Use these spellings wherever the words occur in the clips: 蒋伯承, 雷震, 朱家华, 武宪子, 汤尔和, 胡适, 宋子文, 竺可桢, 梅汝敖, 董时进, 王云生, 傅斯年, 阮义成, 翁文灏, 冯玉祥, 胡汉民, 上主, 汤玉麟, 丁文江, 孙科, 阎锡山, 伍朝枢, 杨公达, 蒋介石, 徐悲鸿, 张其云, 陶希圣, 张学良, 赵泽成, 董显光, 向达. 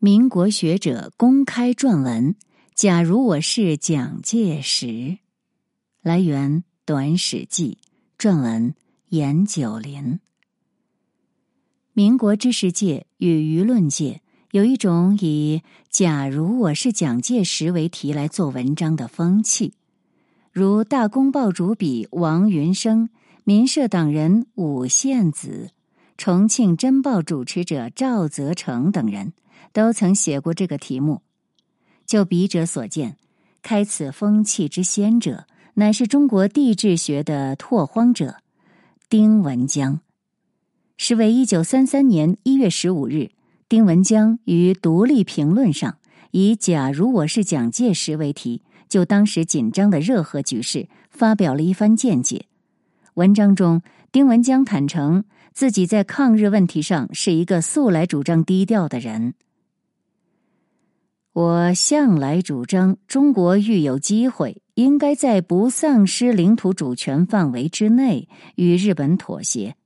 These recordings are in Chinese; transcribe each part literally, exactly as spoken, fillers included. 民国学者公开撰文，假如我是蒋介石。来源短史记，撰文颜九林。民国知识界与舆论界有一种以假如我是蒋介石为题来做文章的风气，如大公报主笔王云生、民社党人武宪子、重庆真报主持者赵泽成等人都曾写过这个题目。就笔者所见，开此风气之先者，乃是中国地质学的拓荒者丁文江。时为一九三三年一月十五日，丁文江于独立评论上以假如我是蒋介石为题，就当时紧张的热河局势发表了一番见解。文章中，丁文江坦诚自己在抗日问题上是一个素来主张低调的人。我向来主张中国欲有机会，应该在不丧失领土主权范围之内与日本妥协，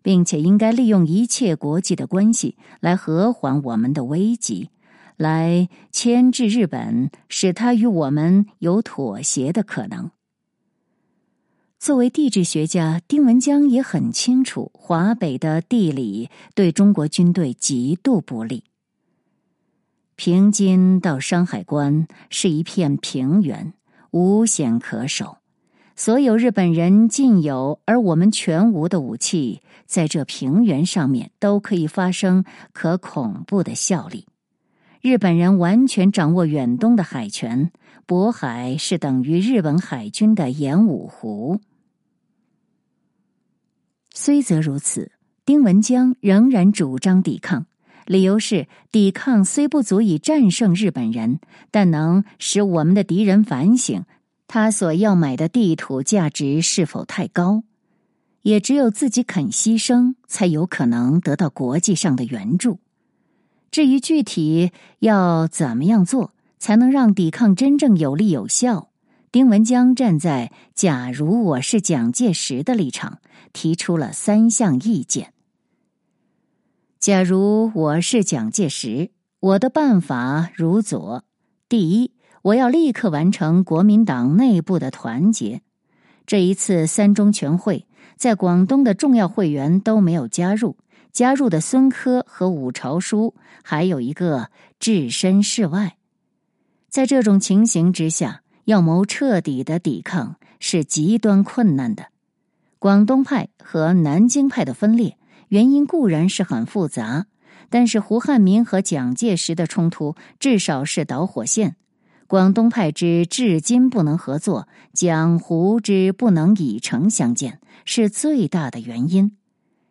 并且应该利用一切国际的关系来和缓我们的危机，来牵制日本，使它与我们有妥协的可能。作为地质学家，丁文江也很清楚华北的地理对中国军队极度不利。平津到山海关是一片平原，无险可守，所有日本人尽有而我们全无的武器，在这平原上面都可以发生可恐怖的效力。日本人完全掌握远东的海权，渤海是等于日本海军的盐武湖。虽则如此，丁文江仍然主张抵抗，理由是抵抗虽不足以战胜日本人，但能使我们的敌人反省他所要买的地图价值是否太高，也只有自己肯牺牲，才有可能得到国际上的援助。至于具体要怎么样做才能让抵抗真正有力有效，丁文江站在假如我是蒋介石的立场，提出了三项意见。假如我是蒋介石，我的办法如左：第一，我要立刻完成国民党内部的团结。这一次三中全会，在广东的重要会员都没有加入，加入的孙科和伍朝枢，还有一个置身事外。在这种情形之下，要谋彻底的抵抗是极端困难的。广东派和南京派的分裂，原因固然是很复杂，但是胡汉民和蒋介石的冲突至少是导火线。广东派之至今不能合作，蒋胡之不能以诚相见，是最大的原因。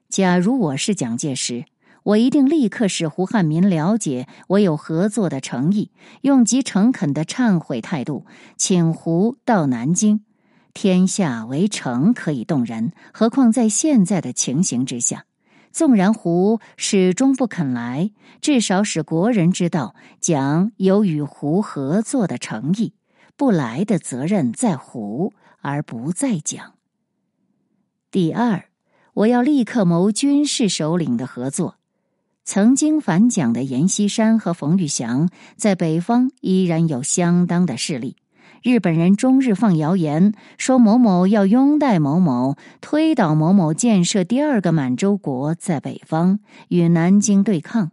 假如我是蒋介石，我一定立刻使胡汉民了解我有合作的诚意，用极诚恳的忏悔态度请胡到南京。天下为诚可以动人，何况在现在的情形之下，纵然胡始终不肯来，至少使国人知道蒋有与胡合作的诚意，不来的责任在胡而不在蒋。第二，我要立刻谋军事首领的合作。曾经反蒋的阎锡山和冯玉祥在北方依然有相当的势力。日本人终日放谣言，说某某要拥戴某某，推倒某某建设第二个满洲国在北方，与南京对抗。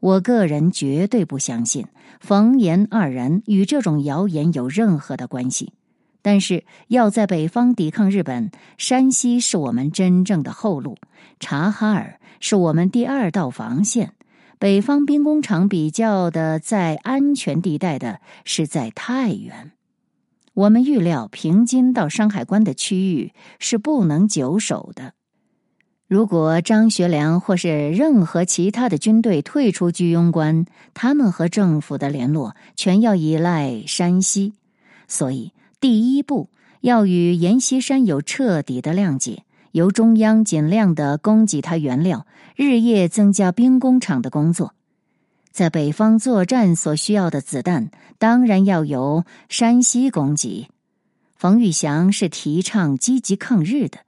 我个人绝对不相信冯阎二人与这种谣言有任何的关系。但是要在北方抵抗日本，山西是我们真正的后路，察哈尔是我们第二道防线。北方兵工厂比较的在安全地带的是在太原。我们预料平津到山海关的区域是不能久守的。如果张学良或是任何其他的军队退出居庸关，他们和政府的联络全要依赖山西。所以第一步，要与阎锡山有彻底的谅解，由中央尽量的供给他原料，日夜增加兵工厂的工作。在北方作战所需要的子弹，当然要由山西供给。冯玉祥是提倡积极抗日的，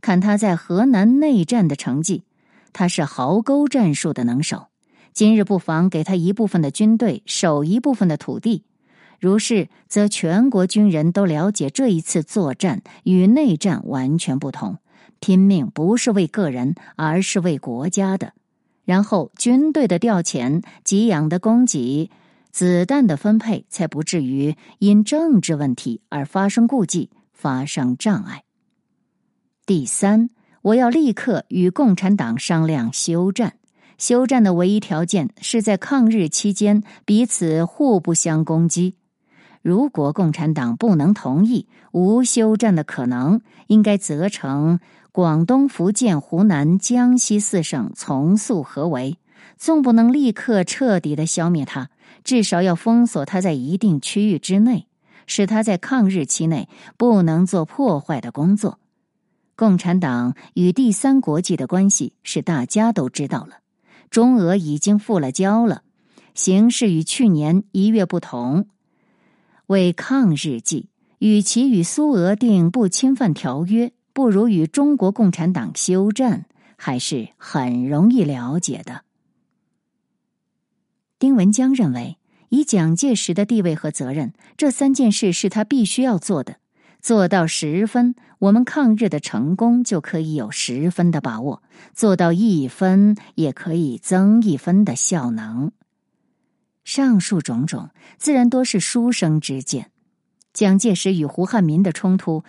看他在河南内战的成绩，他是壕沟战术的能手。今日不妨给他一部分的军队，守一部分的土地。如是，则全国军人都了解这一次作战与内战完全不同，拼命不是为个人，而是为国家的。然后军队的调遣、给养的供给、子弹的分配，才不至于因政治问题而发生顾忌，发生障碍。第三，我要立刻与共产党商量休战。休战的唯一条件是在抗日期间彼此互不相攻击。如果共产党不能同意，无休战的可能，应该责成广东、福建、湖南、江西四省从速合围，纵不能立刻彻底地消灭它，至少要封锁它在一定区域之内，使它在抗日期内不能做破坏的工作。共产党与第三国际的关系是大家都知道了，中俄已经复了交了，形势与去年一月不同。为抗日计，与其与苏俄定不侵犯条约，不如与中国共产党休战，还是很容易了解的。丁文江认为，以蒋介石的地位和责任，这三件事是他必须要做的，做到十分，我们抗日的成功就可以有十分的把握；做到一分，也可以增一分的效能。上述种种，自然多是书生之见。蒋介石与胡汉民的冲突，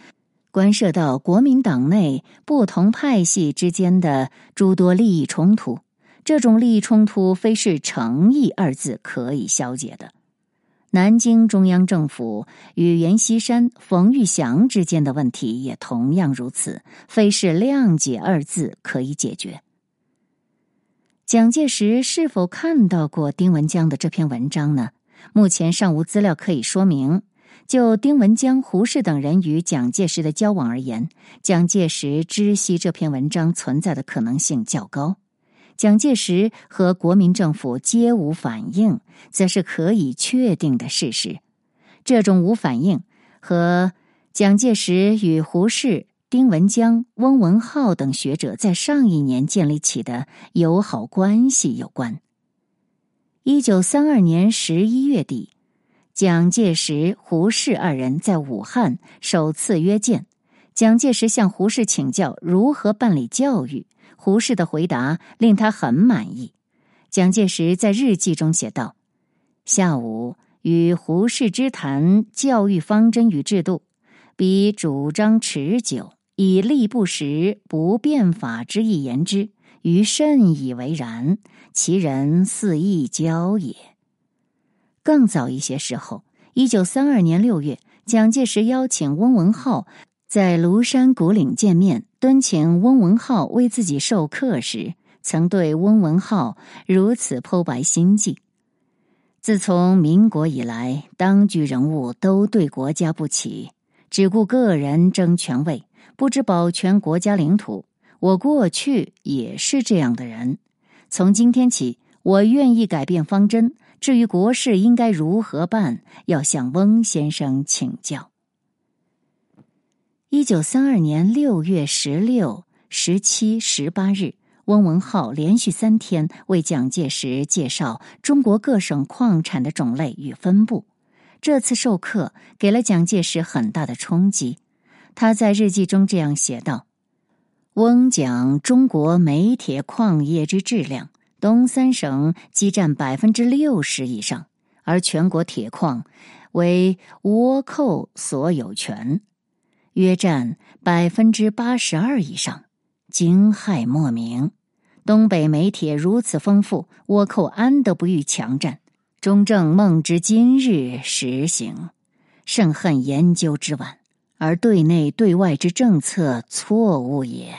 关涉到国民党内不同派系之间的诸多利益冲突，这种利益冲突非是诚意二字可以消解的。南京中央政府与阎锡山、冯玉祥之间的问题也同样如此，非是谅解二字可以解决。蒋介石是否看到过丁文江的这篇文章呢？目前尚无资料可以说明。就丁文江、胡适等人与蒋介石的交往而言，蒋介石知悉这篇文章存在的可能性较高。蒋介石和国民政府皆无反应，则是可以确定的事实。这种无反应和蒋介石与胡适、丁文江、翁文灏等学者在上一年建立起的友好关系有关。一九三二年十一月底，蒋介石、胡适二人在武汉首次约见，蒋介石向胡适请教如何办理教育，胡适的回答令他很满意。蒋介石在日记中写道：下午与胡适之谈教育方针与制度，彼主张持久，以立不实不变法之意言之，余甚以为然，其人似一交也。更早一些时候，一九三二年六月，蒋介石邀请翁文灏在庐山古岭见面，敦请翁文灏为自己授课时，曾对翁文灏如此剖白心迹：自从民国以来，当局人物都对国家不起，只顾个人争权位，不知保全国家领土。我过去也是这样的人，从今天起，我愿意改变方针。至于国事应该如何办，要向翁先生请教。一九三二年六月十六、十七、十八日，翁文灏连续三天为蒋介石介绍中国各省矿产的种类与分布。这次授课给了蒋介石很大的冲击。他在日记中这样写道：翁讲中国煤铁矿业之质量，东三省积占 百分之六十 以上，而全国铁矿为倭寇所有权，约占 百分之八十二 以上，惊骇莫名。东北煤铁如此丰富，倭寇安得不欲强占？中正梦之今日实行，甚恨研究之晚，而对内对外之政策错误也。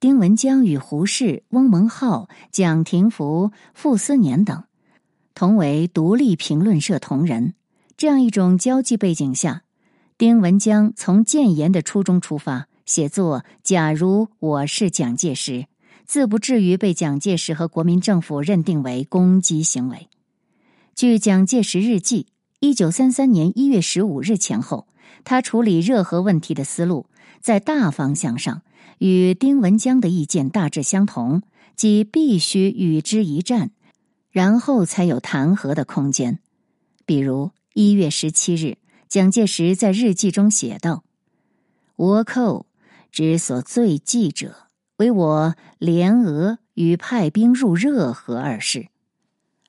丁文江与胡适、翁文灏、蒋廷福、傅斯年等同为独立评论社同仁，这样一种交际背景下，丁文江从建言的初衷出发，写作假如我是蒋介石，自不至于被蒋介石和国民政府认定为攻击行为。据蒋介石日记，一九三三年一月十五日前后，他处理热河问题的思路在大方向上与丁文江的意见大致相同，即必须与之一战，然后才有弹劾的空间。比如一月十七日，蒋介石在日记中写道：“倭寇之所罪计者，为我联俄与派兵入热河二事，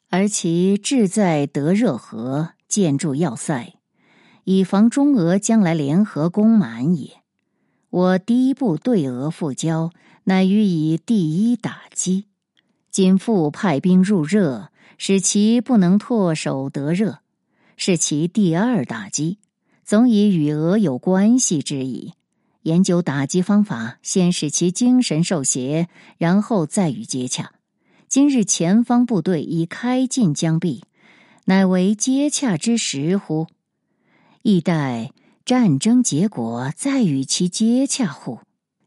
而其志在得热河，建筑要塞，以防中俄将来联合攻满也。我第一步对俄复交，乃予以第一打击。今复派兵入热，使其不能唾手得热，是其第二打击，总以与俄有关系之矣。研究打击方法，先使其精神受胁，然后再与接洽。今日前方部队已开进将毕，乃为接洽之时乎？亦待战争结果再与其接洽乎？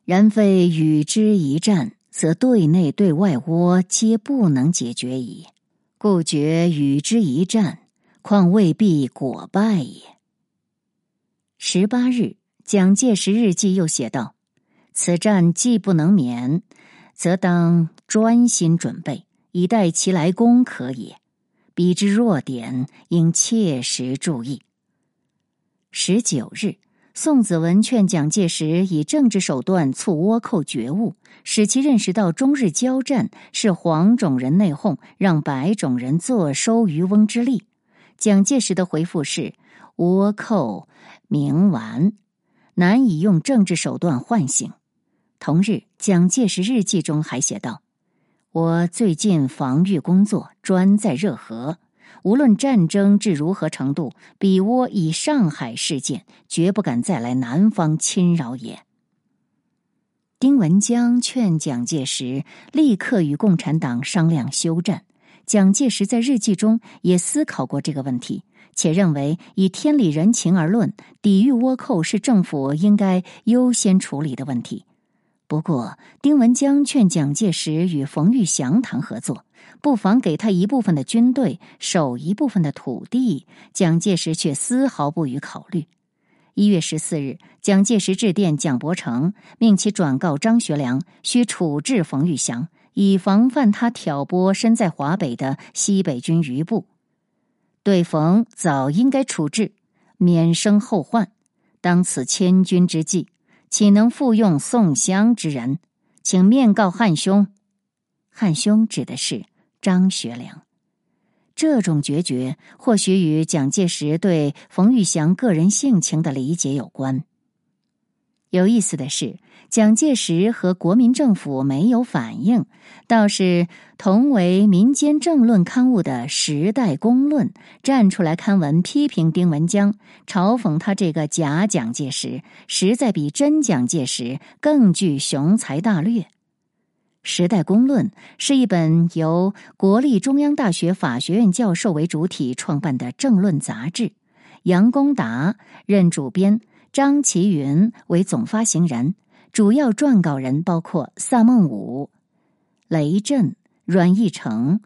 然非与之一战，则对内对外倭皆不能解决矣。故决与之一战，况未必果败也。”十八日，蒋介石日记又写道：“此战既不能免，则当专心准备，以待其来攻可也。彼之弱点，应切实注意。”十九日，宋子文劝蒋介石以政治手段促倭寇觉悟，使其认识到中日交战是黄种人内讧，让白种人坐收渔翁之利。蒋介石的回复是：“倭寇冥顽，难以用政治手段唤醒。”同日，蒋介石日记中还写道：“我最近防御工作专在热河。无论战争至如何程度，彼倭以上海事件，绝不敢再来南方侵扰也。”丁文江劝蒋介石立刻与共产党商量休战。蒋介石在日记中也思考过这个问题，且认为以天理人情而论，抵御倭寇是政府应该优先处理的问题。不过，丁文江劝蒋介石与冯玉祥谈合作，不妨给他一部分的军队，守一部分的土地，蒋介石却丝毫不予考虑。一月十四日，蒋介石致电蒋伯承，命其转告张学良，需处置冯玉祥，以防范他挑拨身在华北的西北军余部。对冯早应该处置，免生后患。当此千钧之际，岂能复用宋湘之人？请面告汉兄。汉兄指的是张学良。这种决绝或许与蒋介石对冯玉祥个人性情的理解有关。有意思的是，蒋介石和国民政府没有反应，倒是同为民间政论刊物的《时代公论》站出来刊文批评丁文江，嘲讽他这个假蒋介石实在比真蒋介石更具雄才大略。《时代公论》是一本由国立中央大学法学院教授为主体创办的政论杂志，杨公达任主编，张其云为总发行人，主要撰稿人包括萨孟武、雷震、阮义成、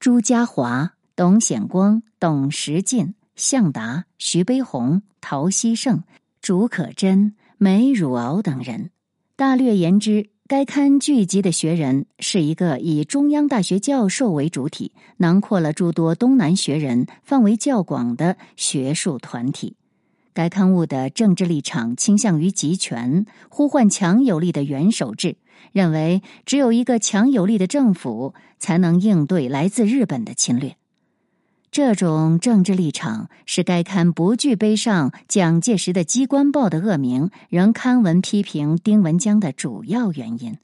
朱家华、董显光、董时进、向达、徐悲鸿、陶希圣、竺可桢、梅汝敖等人。大略言之，该刊聚集的学人是一个以中央大学教授为主体，囊括了诸多东南学人，范围较广的学术团体。该刊物的政治立场倾向于集权，呼唤强有力的元首制，认为只有一个强有力的政府才能应对来自日本的侵略。这种政治立场使该刊不惧背上蒋介石的机关报的恶名，仍刊文批评丁文江的主要原因。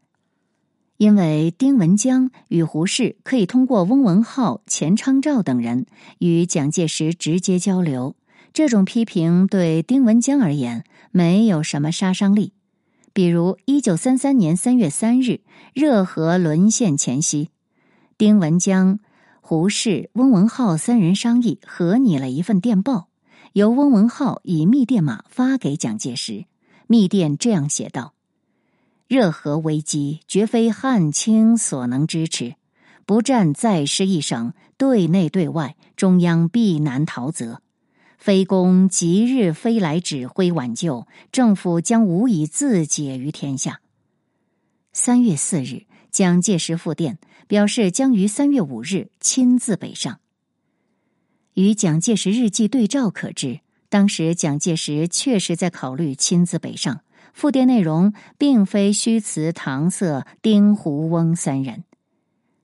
因为丁文江与胡适可以通过翁文灏、钱昌照等人与蒋介石直接交流，这种批评对丁文江而言没有什么杀伤力。比如一九三三年三月三日，热河沦陷前夕，丁文江、胡适、翁文灏三人商议合拟了一份电报，由翁文灏以密电码发给蒋介石。密电这样写道：“热河危机绝非汉卿所能支持，不战再失一省，对内对外，中央必难逃责。非公即日飞来指挥挽救，政府将无以自解于天下。”三月四日，将届时复电，表示将于三月五日亲自北上。与蒋介石日记对照可知，当时蒋介石确实在考虑亲自北上，复电内容并非虚词搪塞丁胡翁三人。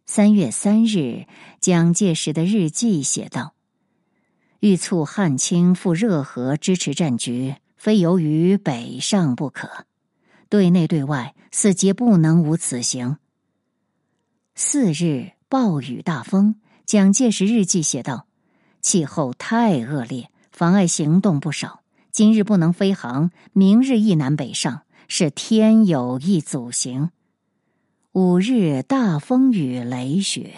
三月三日，蒋介石的日记写道：欲促汉清赴热河支持战局，非由于北上不可，对内对外死节不能无此行。四日，暴雨大风，蒋介石日记写道：气候太恶劣，妨碍行动不少，今日不能飞航，明日亦难北上，是天有意阻行。五日大风雨雷雪，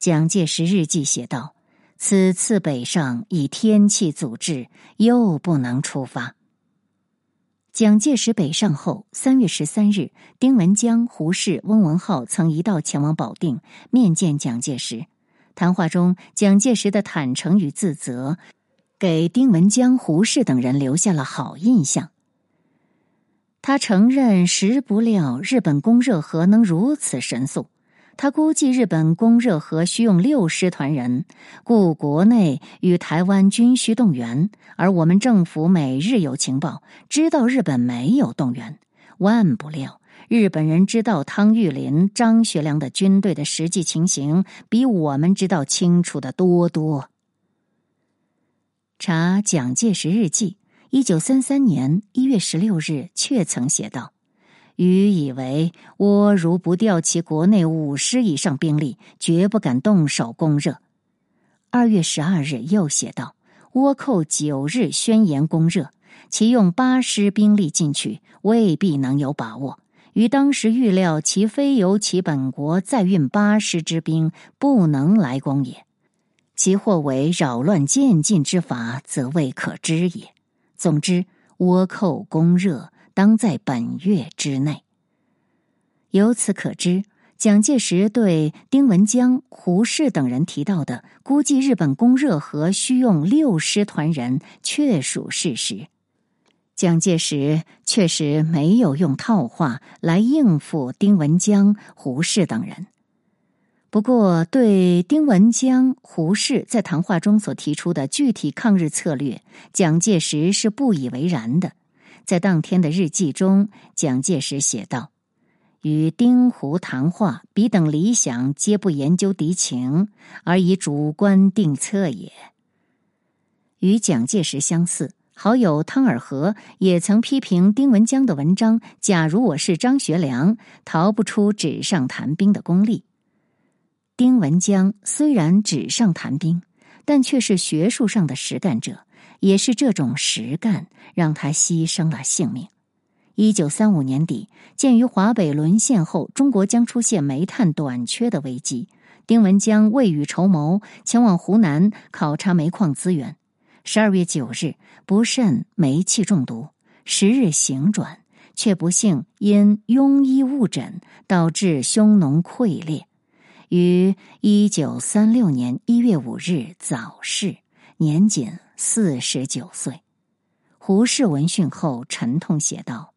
蒋介石日记写道：此次北上以天气阻滞，又不能出发。蒋介石北上后三月十三日，丁文江、胡适、翁文灏曾一道前往保定面见蒋介石。谈话中，蒋介石的坦诚与自责给丁文江、胡适等人留下了好印象。他承认实不料日本攻热河能如此神速，他估计日本攻热河需用六师团人，故国内与台湾均需动员，而我们政府每日有情报，知道日本没有动员。万不料日本人知道汤玉麟、张学良的军队的实际情形，比我们知道清楚的多多。查蒋介石日记，一九三三年一月十六日确曾写道：余以为倭如不调其国内五师以上兵力，绝不敢动手攻热。二月十二日又写道：倭寇九日宣言攻热，其用八师兵力进取，未必能有把握，于当时预料其非由其本国再运八师之兵，不能来攻也。其或为扰乱渐进之法，则未可知也。总之，倭寇攻热当在本月之内。由此可知，蒋介石对丁文江、胡适等人提到的估计日本攻热河需用六师团人确属事实。蒋介石确实没有用套话来应付丁文江、胡适等人。不过，对丁文江、胡适在谈话中所提出的具体抗日策略，蒋介石是不以为然的。在当天的日记中，蒋介石写道：与丁胡谈话，彼等理想皆不研究敌情，而以主观定策也。与蒋介石相似，好友汤尔和也曾批评丁文江的文章《假如我是张学良》，逃不出纸上谈兵的功力。丁文江虽然纸上谈兵，但却是学术上的实干者，也是这种实干让他牺牲了性命。一九三五年底，鉴于华北沦陷后中国将出现煤炭短缺的危机，丁文江未雨绸缪，前往湖南考察煤矿资源。十二月九日不慎煤气中毒，十日醒转，却不幸因庸医误诊导致胸脓溃裂，于一九三六年一月五日早逝，年仅四十九岁。胡适闻讯后沉痛写道：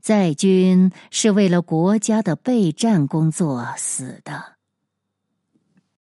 在军是为了国家的备战工作死的。